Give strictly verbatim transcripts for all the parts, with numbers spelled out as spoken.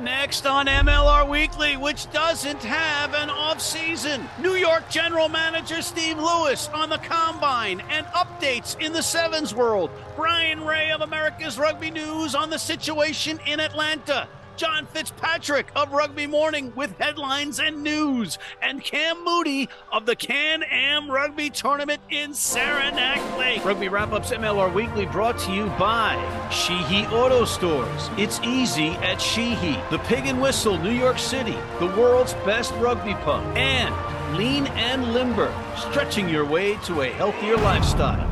Up next on M L R Weekly, which doesn't have an off-season, New York General Manager Steve Lewis on the Combine and updates in the Sevens world. Brian Ray of America's Rugby News on the situation in Atlanta. John Fitzpatrick of Rugby Morning with headlines and news. And Cam Moody of the Can-Am Rugby Tournament in Saranac Lake. Rugby Wrap-Up's M L R Weekly brought to you by Sheehy Auto Stores. It's easy at Sheehy. The Pig and Whistle, New York City. The world's best rugby pub. And Lean and Limber. Stretching your way to a healthier lifestyle.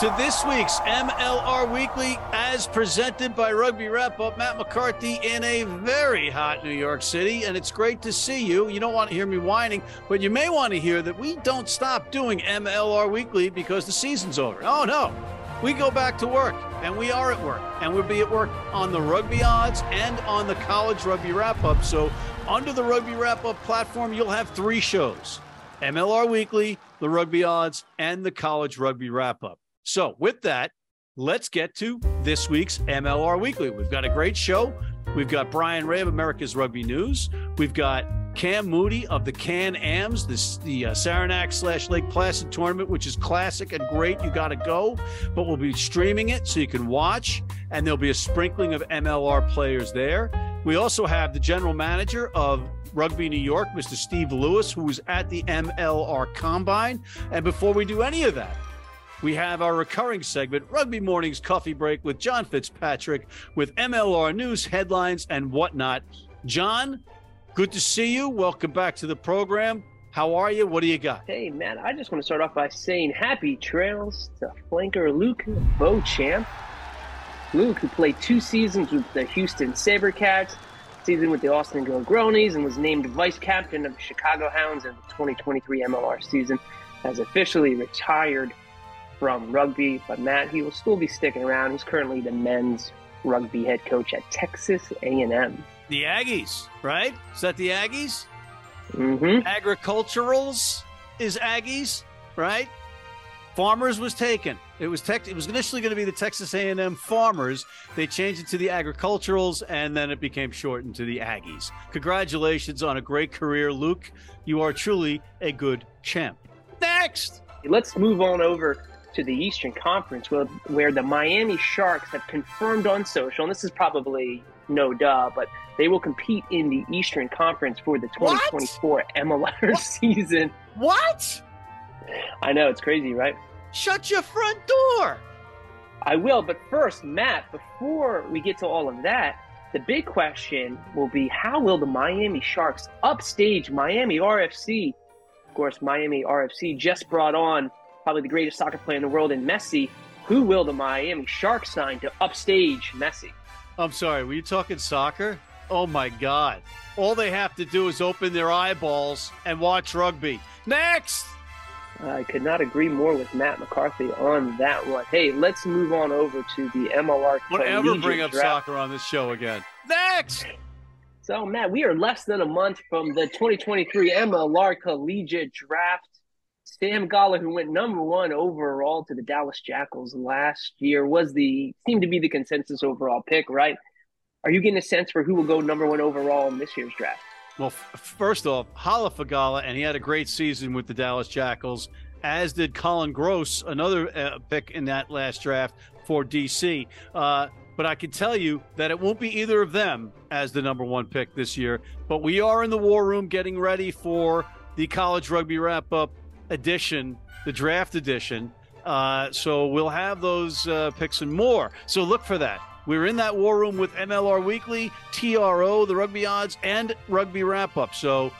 To this week's M L R Weekly, as presented by Rugby Wrap-Up. Matt McCarthy in a very hot New York City, and it's great to see you. You don't want to hear me whining, but you may want to hear that we don't stop doing M L R Weekly because the season's over. Oh, no. We go back to work, and we are at work, and we'll be at work on the Rugby Odds and on the College Rugby Wrap-Up. So under the Rugby Wrap-Up platform, you'll have three shows, M L R Weekly, the Rugby Odds, and the College Rugby Wrap-Up. So with that, let's get to this week's M L R Weekly. We've got a great show. We've got Brian Ray of America's Rugby News. We've got Cam Moody of the Can-Ams, this, the uh, Saranac slash Lake Placid tournament, which is classic and great. You got to go, but we'll be streaming it so you can watch, and there'll be a sprinkling of M L R players there. We also have the general manager of Rugby New York, Mister Steve Lewis, who is at the M L R Combine. And before we do any of that, we have our recurring segment, Rugby Morning's Coffee Break with John Fitzpatrick, with M L R news, headlines, and whatnot. John, good to see you. Welcome back to the program. How are you? What do you got? Hey, man, I just want to start off by saying happy trails to flanker Luke Beauchamp. Luke, who played two seasons with the Houston Sabercats, season with the Austin Gilgronis, and was named vice captain of the Chicago Hounds in the twenty twenty-three M L R season, has officially retired from rugby, but Matt, he will still be sticking around. He's currently the men's rugby head coach at Texas A and M. The Aggies, right? Is that the Aggies? Mm-hmm. Agriculturals is Aggies, right? Farmers was taken. It was tech. It was initially going to be the Texas A and M Farmers. They changed it to the Agriculturals, and then it became shortened to the Aggies. Congratulations on a great career, Luke. You are truly a good champ. Next! Let's move on over to the Eastern Conference, where, where the Miami Sharks have confirmed on social, and this is probably no duh, but they will compete in the Eastern Conference for the twenty twenty-four what? M L R what? season. What? I know, it's crazy, right? Shut your front door. I will, but first, Matt, before we get to all of that, the big question will be, how will the Miami Sharks upstage Miami R F C? Of course, Miami R F C just brought on probably the greatest soccer player in the world in Messi. Who will the Miami Sharks sign to upstage Messi? I'm sorry, were you talking soccer? Oh my God. All they have to do is open their eyeballs and watch rugby. Next! I could not agree more with Matt McCarthy on that one. Hey, let's move on over to the M L R. Don't ever bring up soccer on this show again. Next! So, Matt, we are less than a month from the twenty twenty-three M L R Collegiate Draft. Sam Gala, who went number one overall to the Dallas Jackals last year, was the seemed to be the consensus overall pick, right? Are you getting a sense for who will go number one overall in this year's draft? Well, f- first off, holla for Gala, and he had a great season with the Dallas Jackals, as did Colin Gross, another uh, pick in that last draft for D C. Uh, but I can tell you that it won't be either of them as the number one pick this year. But we are in the war room getting ready for the College Rugby Wrap-Up edition, the draft edition. Uh, so we'll have those uh, picks and more. So look for that. We're in that war room with M L R Weekly, T R O, the Rugby Odds, and Rugby Wrap-Up. So,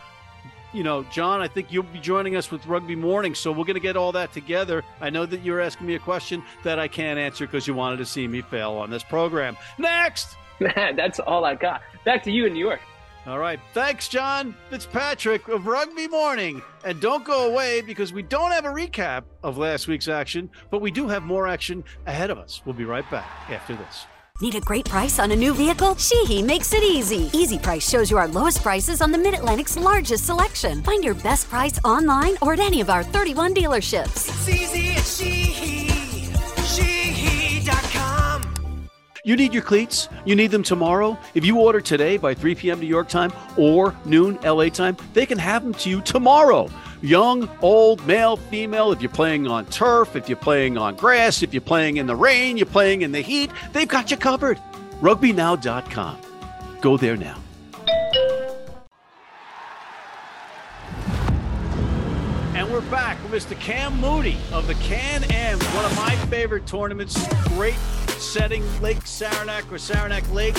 you know, John, I think you'll be joining us with Rugby Morning. So we're going to get all that together. I know that you're asking me a question that I can't answer because you wanted to see me fail on this program. Next! That's all I got. Back to you in New York. All right. Thanks, John Fitzpatrick of Rugby Morning. And don't go away, because we don't have a recap of last week's action, but we do have more action ahead of us. We'll be right back after this. Need a great price on a new vehicle? Sheehy makes it easy. Easy Price shows you our lowest prices on the Mid-Atlantic's largest selection. Find your best price online or at any of our thirty-one dealerships. It's easy at Sheehy. Sheehy dot com. You need your cleats. You need them tomorrow. If you order today by three p.m. New York time or noon L A time, they can have them to you tomorrow. Young, old, male, female, if you're playing on turf, if you're playing on grass, if you're playing in the rain, you're playing in the heat, they've got you covered. Rugby Now dot com. Go there now. And we're back with Mister Cam Moody of the Can-Am, one of my favorite tournaments. Great setting, Lake Saranac or Saranac Lake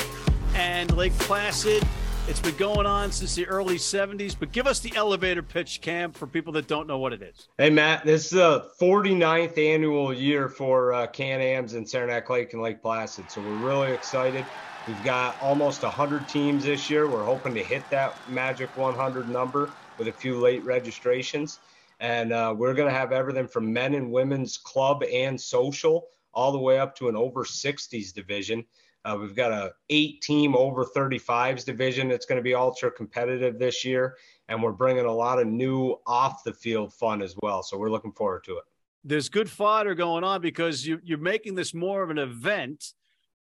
and Lake Placid. It's been going on since the early seventies, but give us the elevator pitch, Cam, for people that don't know what it is. Hey, Matt, this is the forty-ninth annual year for uh, Can-Am's in Saranac Lake and Lake Placid, so we're really excited. We've got almost one hundred teams this year. We're hoping to hit that magic one hundred number with a few late registrations, and uh, we're going to have everything from men and women's club and social all the way up to an over sixties division. Uh, we've got a eight-team over thirty-fives division that's going to be ultra-competitive this year, and we're bringing a lot of new off-the-field fun as well, so we're looking forward to it. There's good fodder going on because you, you're making this more of an event.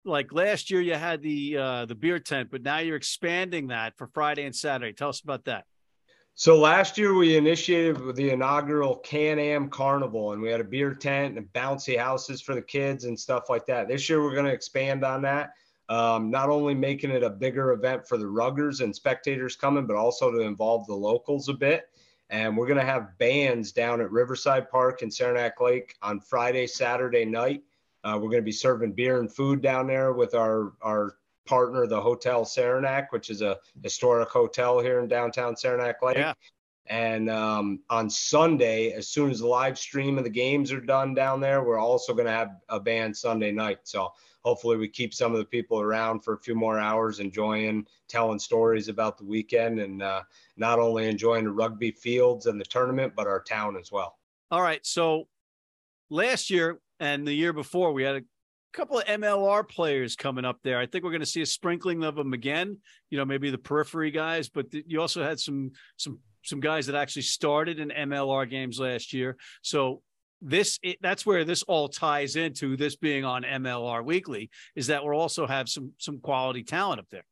Like last year you had the uh, the beer tent, but now you're expanding that for Friday and Saturday. Tell us about that. So last year we initiated the inaugural Can-Am Carnival, and we had a beer tent and bouncy houses for the kids and stuff like that. This year we're going to expand on that, um, not only making it a bigger event for the ruggers and spectators coming, but also to involve the locals a bit. And we're going to have bands down at Riverside Park and Saranac Lake on Friday, Saturday night. Uh, we're going to be serving beer and food down there with our our. partner, the Hotel Saranac, which is a historic hotel here in downtown Saranac Lake. Yeah. And um, on Sunday, as soon as the live stream of the games are done down there, we're also going to have a band Sunday night. So hopefully we keep some of the people around for a few more hours, enjoying, telling stories about the weekend, and uh, not only enjoying the rugby fields and the tournament, but our town as well. All right. So last year and the year before, we had a couple of M L R players coming up there. I think we're going to see a sprinkling of them again, you know, maybe the periphery guys, but th- you also had some, some, some guys that actually started in M L R games last year. So this, it, that's where this all ties into this being on M L R Weekly, is that we'll also have some, some quality talent up there.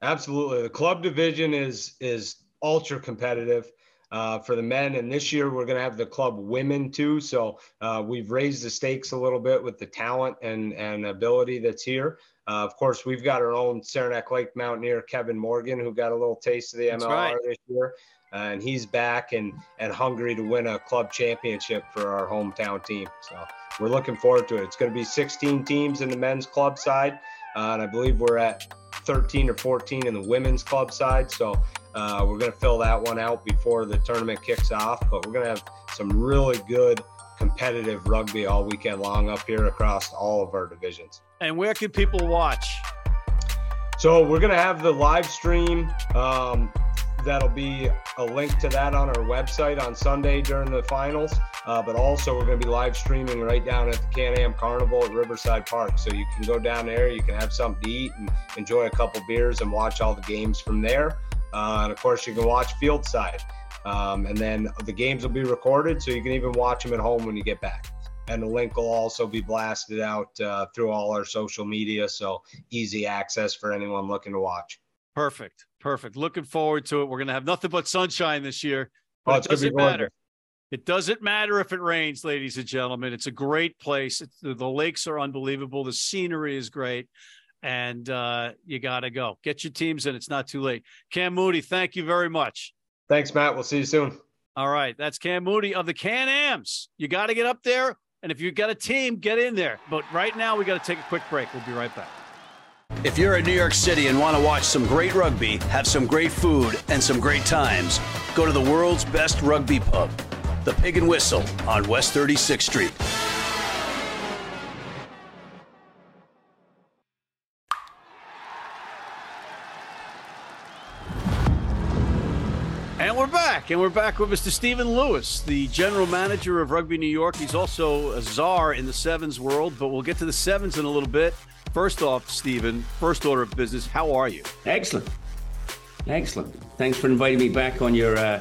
Absolutely. The club division is, is ultra competitive. Uh, for the men. And this year we're going to have the club women too. So uh, we've raised the stakes a little bit with the talent and, and ability that's here. Uh, of course, we've got our own Saranac Lake Mountaineer, Kevin Morgan, who got a little taste of the M L R right. this year. Uh, and he's back and, and hungry to win a club championship for our hometown team. So we're looking forward to it. It's going to be sixteen teams in the men's club side. Uh, and I believe we're at thirteen or fourteen in the women's club side. So uh, we're going to fill that one out before the tournament kicks off. But we're going to have some really good competitive rugby all weekend long up here across all of our divisions. And where can people watch? So we're going to have the live stream. Um, that'll be a link to that on our website on Sunday during the finals. Uh, but also we're going to be live streaming right down at the Can-Am Carnival at Riverside Park. So you can go down there, you can have something to eat and enjoy a couple beers and watch all the games from there. Uh, and of course you can watch Fieldside. Um, and then the games will be recorded, so you can even watch them at home when you get back. And the link will also be blasted out uh, through all our social media. So easy access for anyone looking to watch. Perfect. Perfect. Looking forward to it. We're going to have nothing but sunshine this year. But oh, it doesn't matter. It doesn't matter if it rains, ladies and gentlemen. It's a great place. It's, the, the lakes are unbelievable. The scenery is great. And uh, you got to go. Get your teams in. It's not too late. Cam Moody, thank you very much. Thanks, Matt. We'll see you soon. All right. That's Cam Moody of the Can-Ams. You got to get up there. And if you've got a team, get in there. But right now, we got to take a quick break. We'll be right back. If you're in New York City and want to watch some great rugby, have some great food, and some great times, go to the world's best rugby pub, the Pig and Whistle on West thirty-sixth Street. we're back, and we're back with Mister Stephen Lewis, the general manager of Rugby New York. He's also a czar in the sevens world, but we'll get to the sevens in a little bit. First off, Stephen, first order of business, how are you? Excellent. Excellent. Thanks for inviting me back on your uh,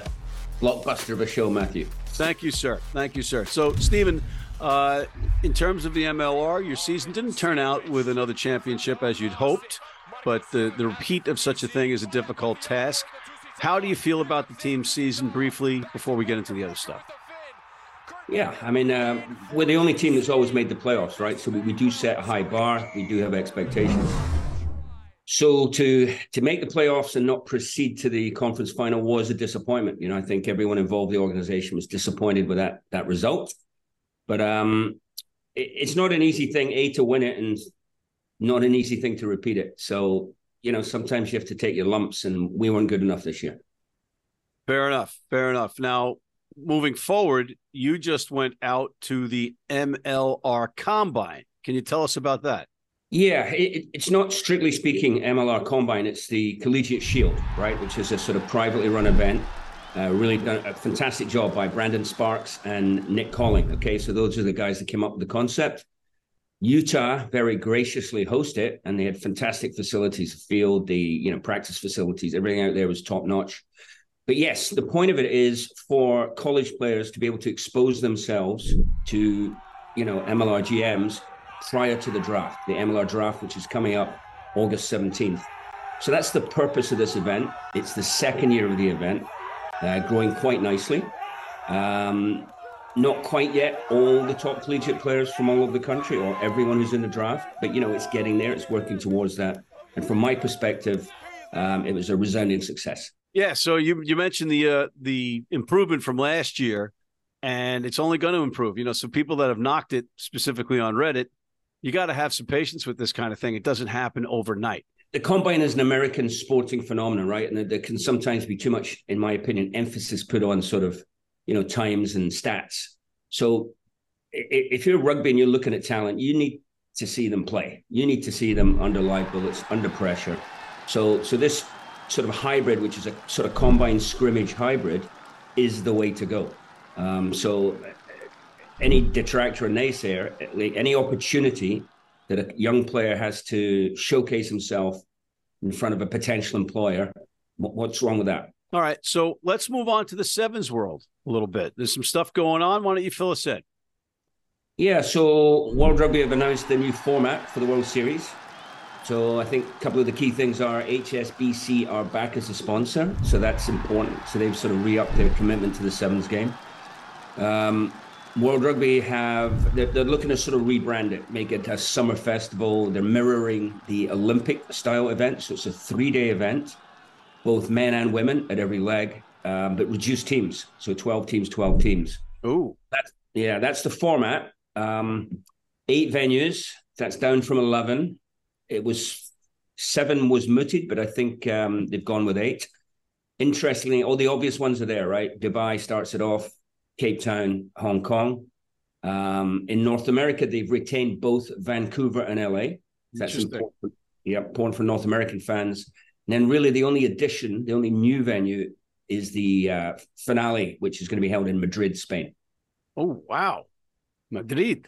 blockbuster of a show, Matthew. Thank you, sir. Thank you, sir. So, Stephen, uh, in terms of the M L R, your season didn't turn out with another championship as you'd hoped, but the, the repeat of such a thing is a difficult task. How do you feel about the team's season briefly before we get into the other stuff? Yeah, I mean, uh, we're the only team that's always made the playoffs, right? So we, we do set a high bar. We do have expectations. So to to make the playoffs and not proceed to the conference final was a disappointment. You know, I think everyone involved in the organization was disappointed with that that result. But um, it, it's not an easy thing, A, to win it, and not an easy thing to repeat it. So, you know, sometimes you have to take your lumps, and we weren't good enough this year. Fair enough. Fair enough. Now, moving forward, you just went out to the M L R Combine. Can you tell us about that? Yeah, it, it's not strictly speaking M L R Combine. It's the Collegiate Shield, right, which is a sort of privately run event. Uh, really done a fantastic job by Brandon Sparks and Nick Colling. Okay, so those are the guys that came up with the concept. Utah very graciously hosted it, and they had fantastic facilities, the field, the you know practice facilities, everything out there was top-notch. But yes, the point of it is for college players to be able to expose themselves to, you know, M L R G Ms prior to the draft, the M L R draft, which is coming up August seventeenth. So that's the purpose of this event. It's the second year of the event, uh, growing quite nicely. Um, not quite yet all the top collegiate players from all over the country or everyone who's in the draft, but, you know, it's getting there. It's working towards that. And from my perspective, um, it was a resounding success. Yeah, so you you mentioned the uh, the improvement from last year, and it's only going to improve. You know, some people that have knocked it specifically on Reddit, you got to have some patience with this kind of thing. It doesn't happen overnight. The Combine is an American sporting phenomenon, right? And there can sometimes be too much, in my opinion, emphasis put on sort of, you know, times and stats. So if you're rugby and you're looking at talent, you need to see them play. You need to see them under live bullets, under pressure. So so this sort of hybrid, which is a sort of combine scrimmage hybrid, is the way to go. Um, so any detractor or naysayer, any opportunity that a young player has to showcase himself in front of a potential employer, what's wrong with that? All right, so let's move on to the sevens world a little bit. There's some stuff going on. Why don't you fill us in? Yeah, so World Rugby have announced the new format for the World Series. So I think a couple of the key things are H S B C are back as a sponsor. So that's important. So they've sort of re-upped their commitment to the sevens game. Um, World Rugby have, they're, they're looking to sort of rebrand it, make it a summer festival. They're mirroring the Olympic style event. So it's a three day event, both men and women at every leg, um, but reduced teams. So twelve teams, twelve teams. Ooh. That's, yeah, that's the format. Um, eight venues. That's down from eleven. It was seven was mooted, but I think um, they've gone with eight. Interestingly, all the obvious ones are there, right? Dubai starts it off, Cape Town, Hong Kong. Um, in North America, they've retained both Vancouver and L A. That's important. Yeah, important for North American fans. And then really the only addition, the only new venue is the uh, finale, which is going to be held in Madrid, Spain. Oh, wow. Madrid.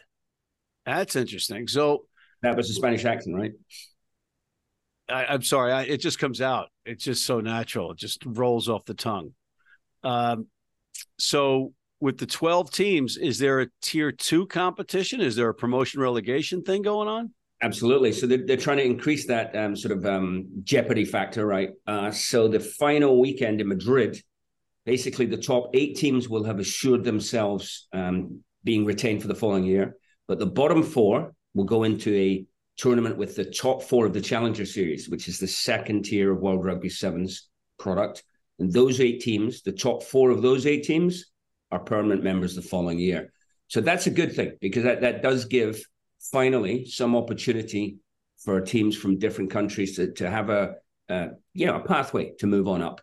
That's interesting. So, that was a Spanish accent, right? I, I'm sorry. I, it just comes out. It's just so natural. It just rolls off the tongue. Um, so with the twelve teams, is there a tier two competition? Is there a promotion relegation thing going on? Absolutely. So they're, they're trying to increase that um, sort of um, jeopardy factor, right? Uh, so the final weekend in Madrid, basically the top eight teams will have assured themselves um, being retained for the following year. But the bottom four we'll go into a tournament with the top four of the Challenger Series, which is the second tier of World Rugby Sevens product. And those eight teams, the top four of those eight teams are permanent members the following year. So that's a good thing because that, that does give finally some opportunity for teams from different countries to, to have a, uh, you know, a pathway to move on up.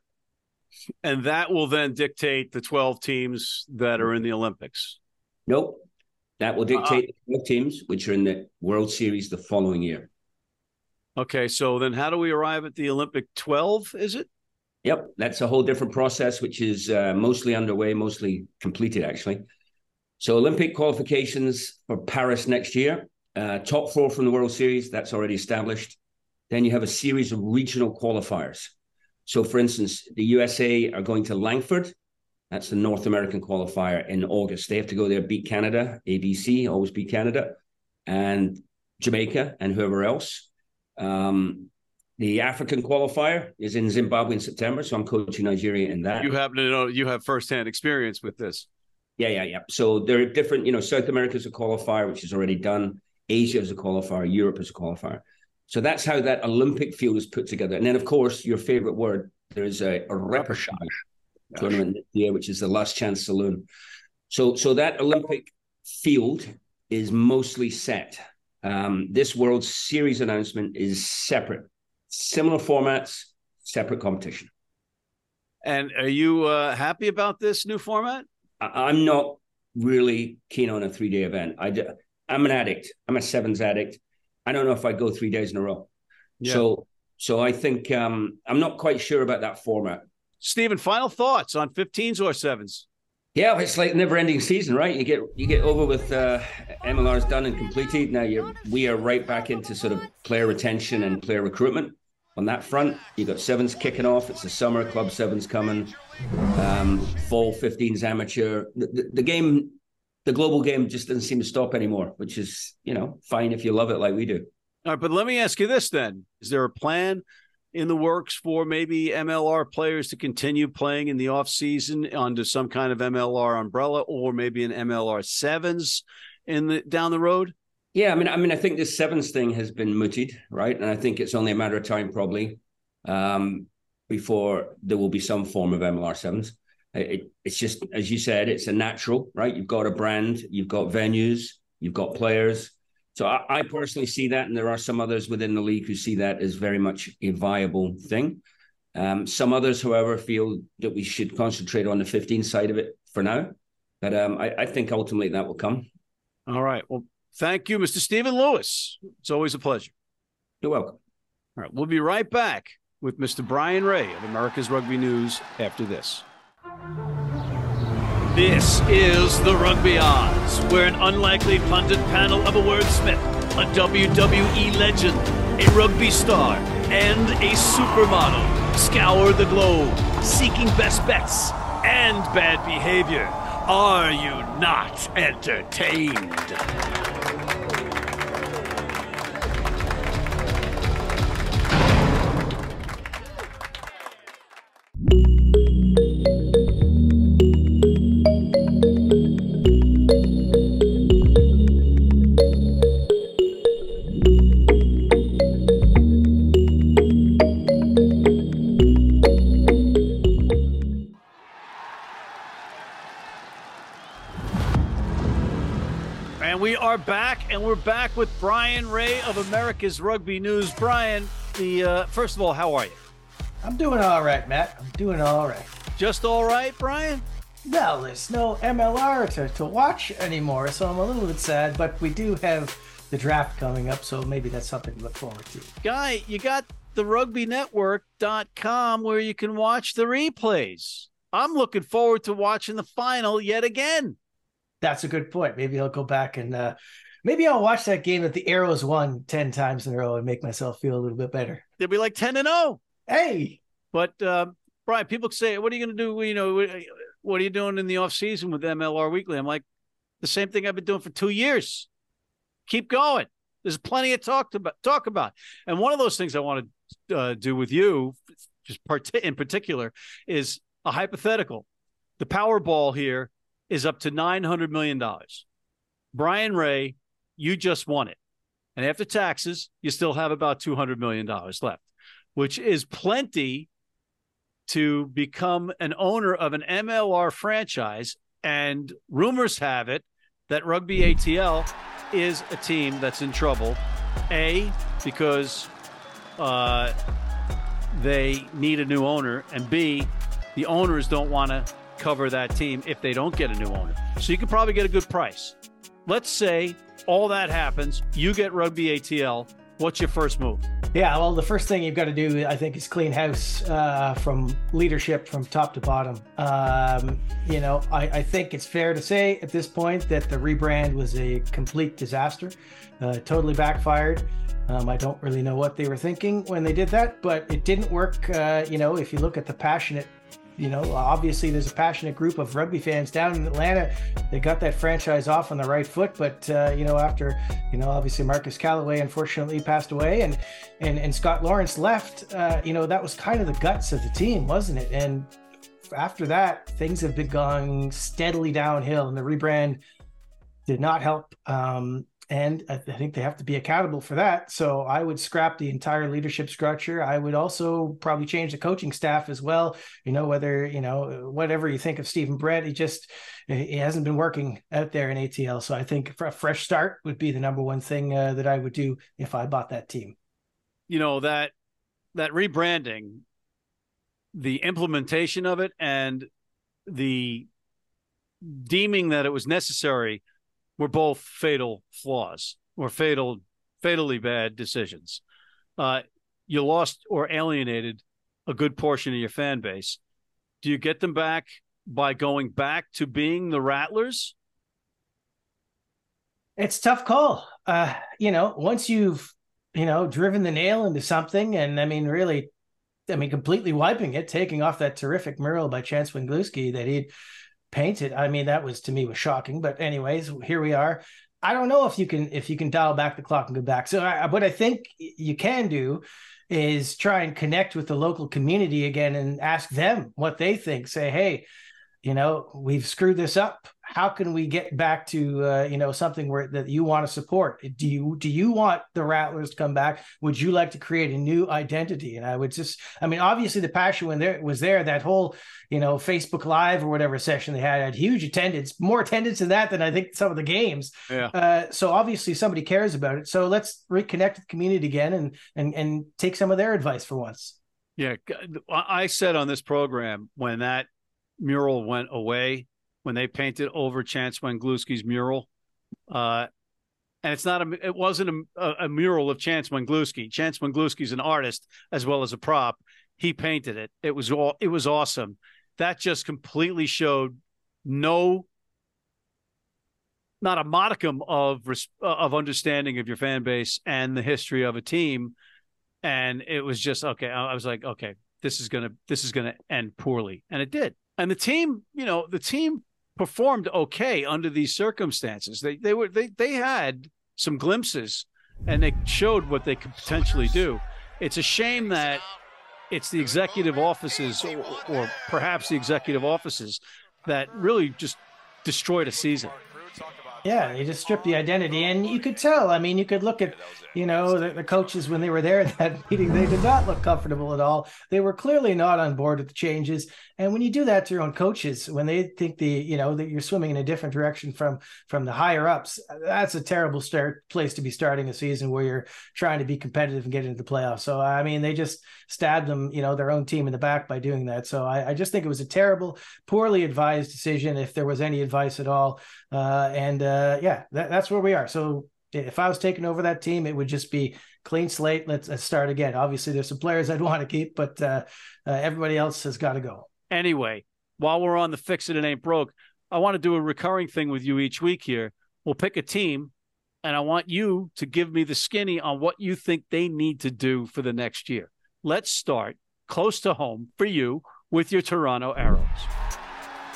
And that will then dictate the twelve teams that are in the Olympics. Nope. That will dictate the uh, teams, which are in the World Series the following year. Okay, so then how do we arrive at the Olympic twelve, is it? Yep, that's a whole different process, which is uh, mostly underway, mostly completed, actually. So Olympic qualifications for Paris next year. Uh, top four from the World Series, that's already established. Then you have a series of regional qualifiers. So, for instance, the U S A are going to Langford. That's the North American qualifier in August. They have to go there, beat Canada, A B C, always beat Canada, and Jamaica and whoever else. Um, the African qualifier is in Zimbabwe in September, so I'm coaching Nigeria in that. You happen to know, you have firsthand experience with this. Yeah, yeah, yeah. So there are different, you know, South America is a qualifier, which is already done. Asia is a qualifier. Europe is a qualifier. So that's how that Olympic field is put together. And then, of course, your favorite word, there is a, a repechage tournament this year, which is the Last Chance Saloon. So, so that Olympic field is mostly set. Um, this World Series announcement is separate. Similar formats, separate competition. And are you uh, happy about this new format? I- I'm not really keen on a three-day event. I d- I'm an addict. I'm a sevens addict. I don't know if I go three days in a row. Yeah. So so I think um, I'm not quite sure about that format. Stephen, final thoughts on fifteens or sevens? Yeah, it's like never-ending season, right? You get you get over with uh, M L R's done and completed. Now you're we are right back into sort of player retention and player recruitment. On that front, you got sevens kicking off. It's the summer, club sevens coming. Um, fall fifteens amateur. The, the, the game... The global game just doesn't seem to stop anymore, which is, you know, fine if you love it like we do. All right, but let me ask you this then. Is there a plan in the works for maybe M L R players to continue playing in the offseason under some kind of M L R umbrella or maybe an M L R sevens in the down the road? Yeah, I mean, I mean, I think this sevens thing has been mooted, right? And I think it's only a matter of time probably um, before there will be some form of M L R sevens. It, it's just, as you said, it's a natural, right? You've got a brand, you've got venues, you've got players. So I, I personally see that, and there are some others within the league who see that as very much a viable thing. Um, some others, however, feel that we should concentrate on the fifteen side of it for now. But um, I, I think ultimately that will come. All right. Well, thank you, Mister Stephen Lewis. It's always a pleasure. You're welcome. All right. We'll be right back with Mister Brian Ray of America's Rugby News after this. This is the Rugby Odds, where an unlikely pundit panel of a wordsmith, a W W E legend, a rugby star, and a supermodel scour the globe, seeking best bets and bad behavior. Are you not entertained? And we're back with Brian Ray of America's Rugby News. Brian, the uh, first of all, how are you? I'm doing all right, Matt. I'm doing all right. Just all right, Brian? No, there's no M L R to, to watch anymore, so I'm a little bit sad. But we do have the draft coming up, so maybe that's something to look forward to. Guy, you got the rugby network dot com where you can watch the replays. I'm looking forward to watching the final yet again. That's a good point. Maybe I'll go back and... Uh, Maybe I'll watch that game that the Arrows won ten times in a row and make myself feel a little bit better. They'll be like ten and oh. Hey. But, uh, Brian, people say, what are you going to do? You know, what are you doing in the offseason with M L R Weekly? I'm like, the same thing I've been doing for two years. Keep going. There's plenty of talk to talk about. And one of those things I want to uh, do with you, just part- in particular, is a hypothetical. The Powerball here is up to nine hundred million dollars. Brian Ray. You just won it. And after taxes, you still have about two hundred million dollars left, which is plenty to become an owner of an M L R franchise. And rumors have it that Rugby A T L is a team that's in trouble. A, because uh, they need a new owner. And B, the owners don't want to cover that team if they don't get a new owner. So you could probably get a good price. Let's say all that happens. You get Rugby A T L. What's your first move? Yeah, well, the first thing you've got to do, I think, is clean house uh, from leadership from top to bottom. Um, you know, I, I think it's fair to say at this point that the rebrand was a complete disaster, uh, totally backfired. Um, I don't really know what they were thinking when they did that, but it didn't work. Uh, you know, if you look at the passionate, you know, obviously there's a passionate group of rugby fans down in Atlanta. They got that franchise off on the right foot, but uh, you know, after, you know, obviously Marcus Callaway unfortunately passed away, and and and Scott Lawrence left. Uh, you know, that was kind of the guts of the team, wasn't it? And after that, things have been going steadily downhill, and the rebrand did not help. Um, And I think they have to be accountable for that. So I would scrap the entire leadership structure. I would also probably change the coaching staff as well. You know, whether, you know, whatever you think of Stephen Brett, he just, he hasn't been working out there in A T L. So I think a fresh start would be the number one thing uh, that I would do if I bought that team. You know, that, that rebranding, the implementation of it, and the deeming that it was necessary were both fatal flaws or fatal, fatally bad decisions. Uh, you lost or alienated a good portion of your fan base. Do you get them back by going back to being the Rattlers? It's a tough call. Uh, you know, once you've, you know, driven the nail into something, and I mean, really, I mean, completely wiping it, taking off that terrific mural by Chance Wengluski that he'd painted. I mean, that was, to me, was shocking. But anyways, here we are. I don't know if you can if you can dial back the clock and go back. So I, what I think you can do is try and connect with the local community again and ask them what they think. Say, hey, you know, we've screwed this up. How can we get back to uh, you know, something where that you want to support? Do you do you want the Rattlers to come back? Would you like to create a new identity? And I would just, I mean, obviously the passion when there was there. That whole, you know, Facebook Live or whatever session they had had huge attendance, more attendance than that than I think some of the games. Yeah. Uh, so obviously somebody cares about it. So let's reconnect with the community again and and and take some of their advice for once. Yeah, I said on this program when that mural went away, when they painted over Chance Wengluski's mural. Uh, and it's not a, it wasn't a, a mural of Chance Wengluski. Chance Wengluski's an artist as well as a prop. He painted it. It was all, it was awesome. That just completely showed no, not a modicum of of understanding of your fan base and the history of a team. And it was just, okay. I was like, okay, this is gonna this is gonna end poorly, and it did. And the team, you know, the team performed okay under these circumstances. They they were they they had some glimpses, and they showed what they could potentially do. It's a shame that it's the executive offices, or, or perhaps the executive offices, that really just destroyed a season. Yeah, they just stripped the identity, and you could tell. I mean, you could look at, you know, the, the coaches when they were there at that meeting, they did not look comfortable at all. They were clearly not on board with the changes. And when you do that to your own coaches, when they think the, you know, that you're swimming in a different direction from from the higher ups, that's a terrible start place to be starting a season where you're trying to be competitive and get into the playoffs. So, I mean, they just stabbed them, you know, their own team in the back by doing that. So I, I just think it was a terrible, poorly advised decision, if there was any advice at all. Uh, and uh, yeah, that, that's where we are. So if I was taking over that team, it would just be clean slate. Let's, let's start again. Obviously, there's some players I'd want to keep, but uh, uh, everybody else has got to go. Anyway, while we're on the fix it, it ain't broke, I want to do a recurring thing with you each week here. We'll pick a team, and I want you to give me the skinny on what you think they need to do for the next year. Let's start close to home for you with your Toronto Arrows.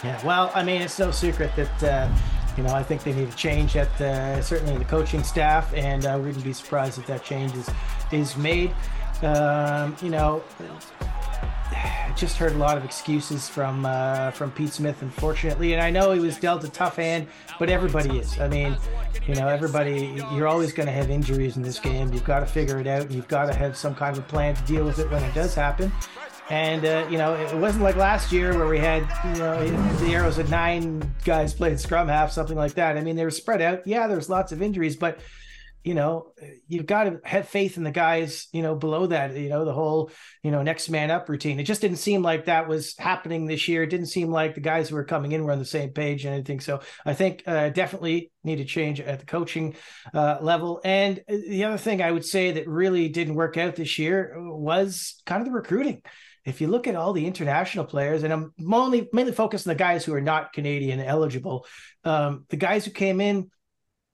Yeah, well, I mean, it's no secret that uh, – you know, I think they need a change at the, certainly the coaching staff, and I wouldn't be surprised if that change is, is made. Um, you know, I just heard a lot of excuses from uh, from Pete Smith, unfortunately, and I know he was dealt a tough hand, but everybody is. I mean, you know, everybody, you're always going to have injuries in this game. You've got to figure it out. You've got to have some kind of plan to deal with it when it does happen. And, uh, you know, it wasn't like last year where we had, you know, the Arrows had nine guys playing scrum half, something like that. I mean, they were spread out. Yeah, there's lots of injuries, but you know, you've got to have faith in the guys, you know, below that, you know, the whole, you know, next man up routine. It just didn't seem like that was happening this year. It didn't seem like the guys who were coming in were on the same page and anything. So I think uh, definitely need to change at the coaching uh, level. And the other thing I would say that really didn't work out this year was kind of the recruiting. If you look at all the international players, and I'm only mainly focused on the guys who are not Canadian eligible, um, the guys who came in,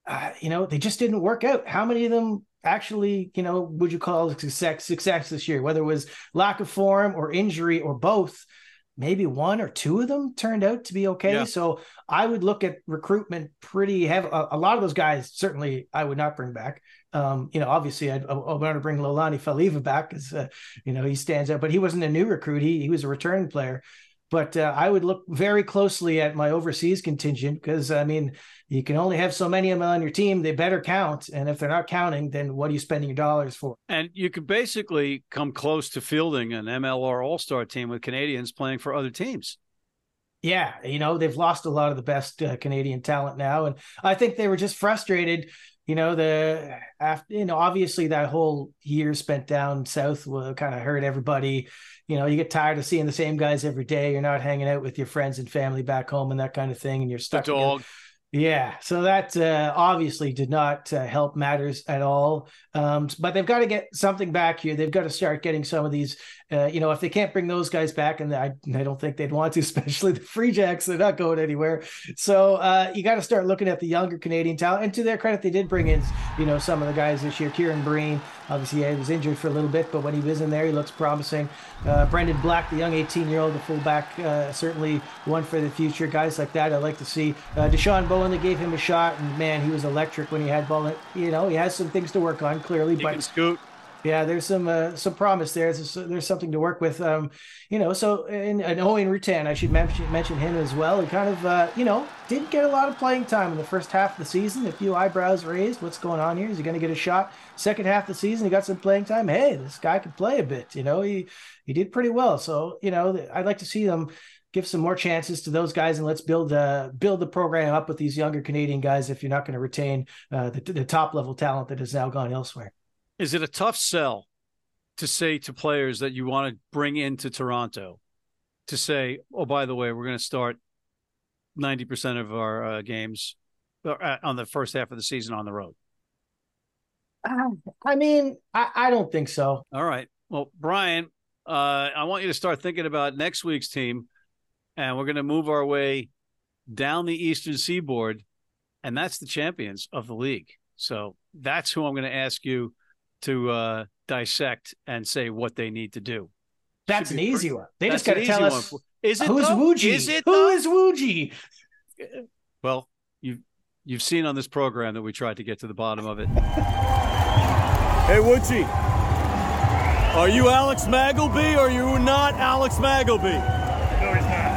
Uh, you know, they just didn't work out. How many of them actually, you know, would you call success, success this year, whether it was lack of form or injury or both? Maybe one or two of them turned out to be okay. Yeah. So I would look at recruitment pretty heavy. A, a lot of those guys, certainly I would not bring back. Um, you know, obviously I'd, I want to bring Lolani Faliva back because, uh, you know, he stands out, but he wasn't a new recruit. He, he was a return player. But uh, I would look very closely at my overseas contingent because, I mean, you can only have so many of them on your team. They better count. And if they're not counting, then what are you spending your dollars for? And you could basically come close to fielding an M L R All-Star team with Canadians playing for other teams. Yeah, you know, they've lost a lot of the best uh, Canadian talent now. And I think they were just frustrated. You know, the after, you know, obviously that whole year spent down south will kind of hurt everybody. You know, you get tired of seeing the same guys every day. You're not hanging out with your friends and family back home and that kind of thing. And you're stuck. The dog. Yeah. So that uh, obviously did not uh, help matters at all. Um, but they've got to get something back here. They've got to start getting some of these, uh, you know, if they can't bring those guys back, and I, I don't think they'd want to, especially the Free Jacks, they're not going anywhere. So uh, you got to start looking at the younger Canadian talent. And to their credit, they did bring in, you know, some of the guys this year. Kieran Breen, obviously, yeah, he was injured for a little bit, but when he was in there, he looks promising. Uh, Brendan Black, the young eighteen-year-old, the fullback, uh, certainly one for the future. Guys like that, I'd like to see. uh, Deshaun Bowen, and they gave him a shot, and man, he was electric when he had ball. You know, he has some things to work on clearly, he but can scoot. Yeah, there's some uh, some promise there. There's, there's something to work with, um, you know. So, and, and Owen Rutan, I should mention, mention him as well. He kind of, uh, you know, didn't get a lot of playing time in the first half of the season. A few eyebrows raised. What's going on here? Is he going to get a shot? Second half of the season, he got some playing time. Hey, this guy can play a bit. You know, he he did pretty well. So, you know, I'd like to see them give some more chances to those guys, and let's build uh, build the program up with these younger Canadian guys if you're not going to retain uh, the, the top-level talent that has now gone elsewhere. Is it a tough sell to say to players that you want to bring into Toronto to say, oh, by the way, we're going to start ninety percent of our uh, games on the first half of the season on the road? Uh, I mean, I, I don't think so. All right. Well, Brian, uh, I want you to start thinking about next week's team. And we're going to move our way down the Eastern Seaboard, and that's the champions of the league. So that's who I'm going to ask you to uh, dissect and say what they need to do. That's an pretty easy one. They that's just got to tell us, one. Is it who's Wuji? Is it who is Wuji? Well, you've, you've seen on this program that we tried to get to the bottom of it. Hey, Wuji, are you Alex Magleby or are you not Alex Magleby? No, he's not.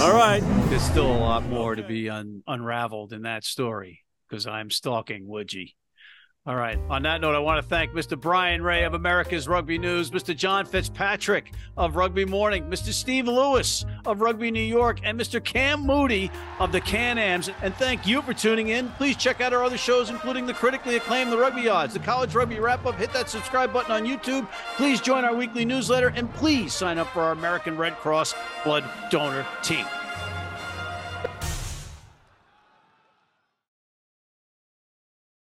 All right. There's still a lot more to be un- unraveled in that story because I'm stalking Wuji. All right. On that note, I want to thank Mister Brian Ray of America's Rugby News, Mister John Fitzpatrick of Rugby Morning, Mister Steve Lewis of Rugby New York, and Mister Cam Moody of the Can-Ams. And thank you for tuning in. Please check out our other shows, including the critically acclaimed The Rugby Odds, the College Rugby Wrap-Up. Hit that subscribe button on YouTube. Please join our weekly newsletter, and please sign up for our American Red Cross blood donor team.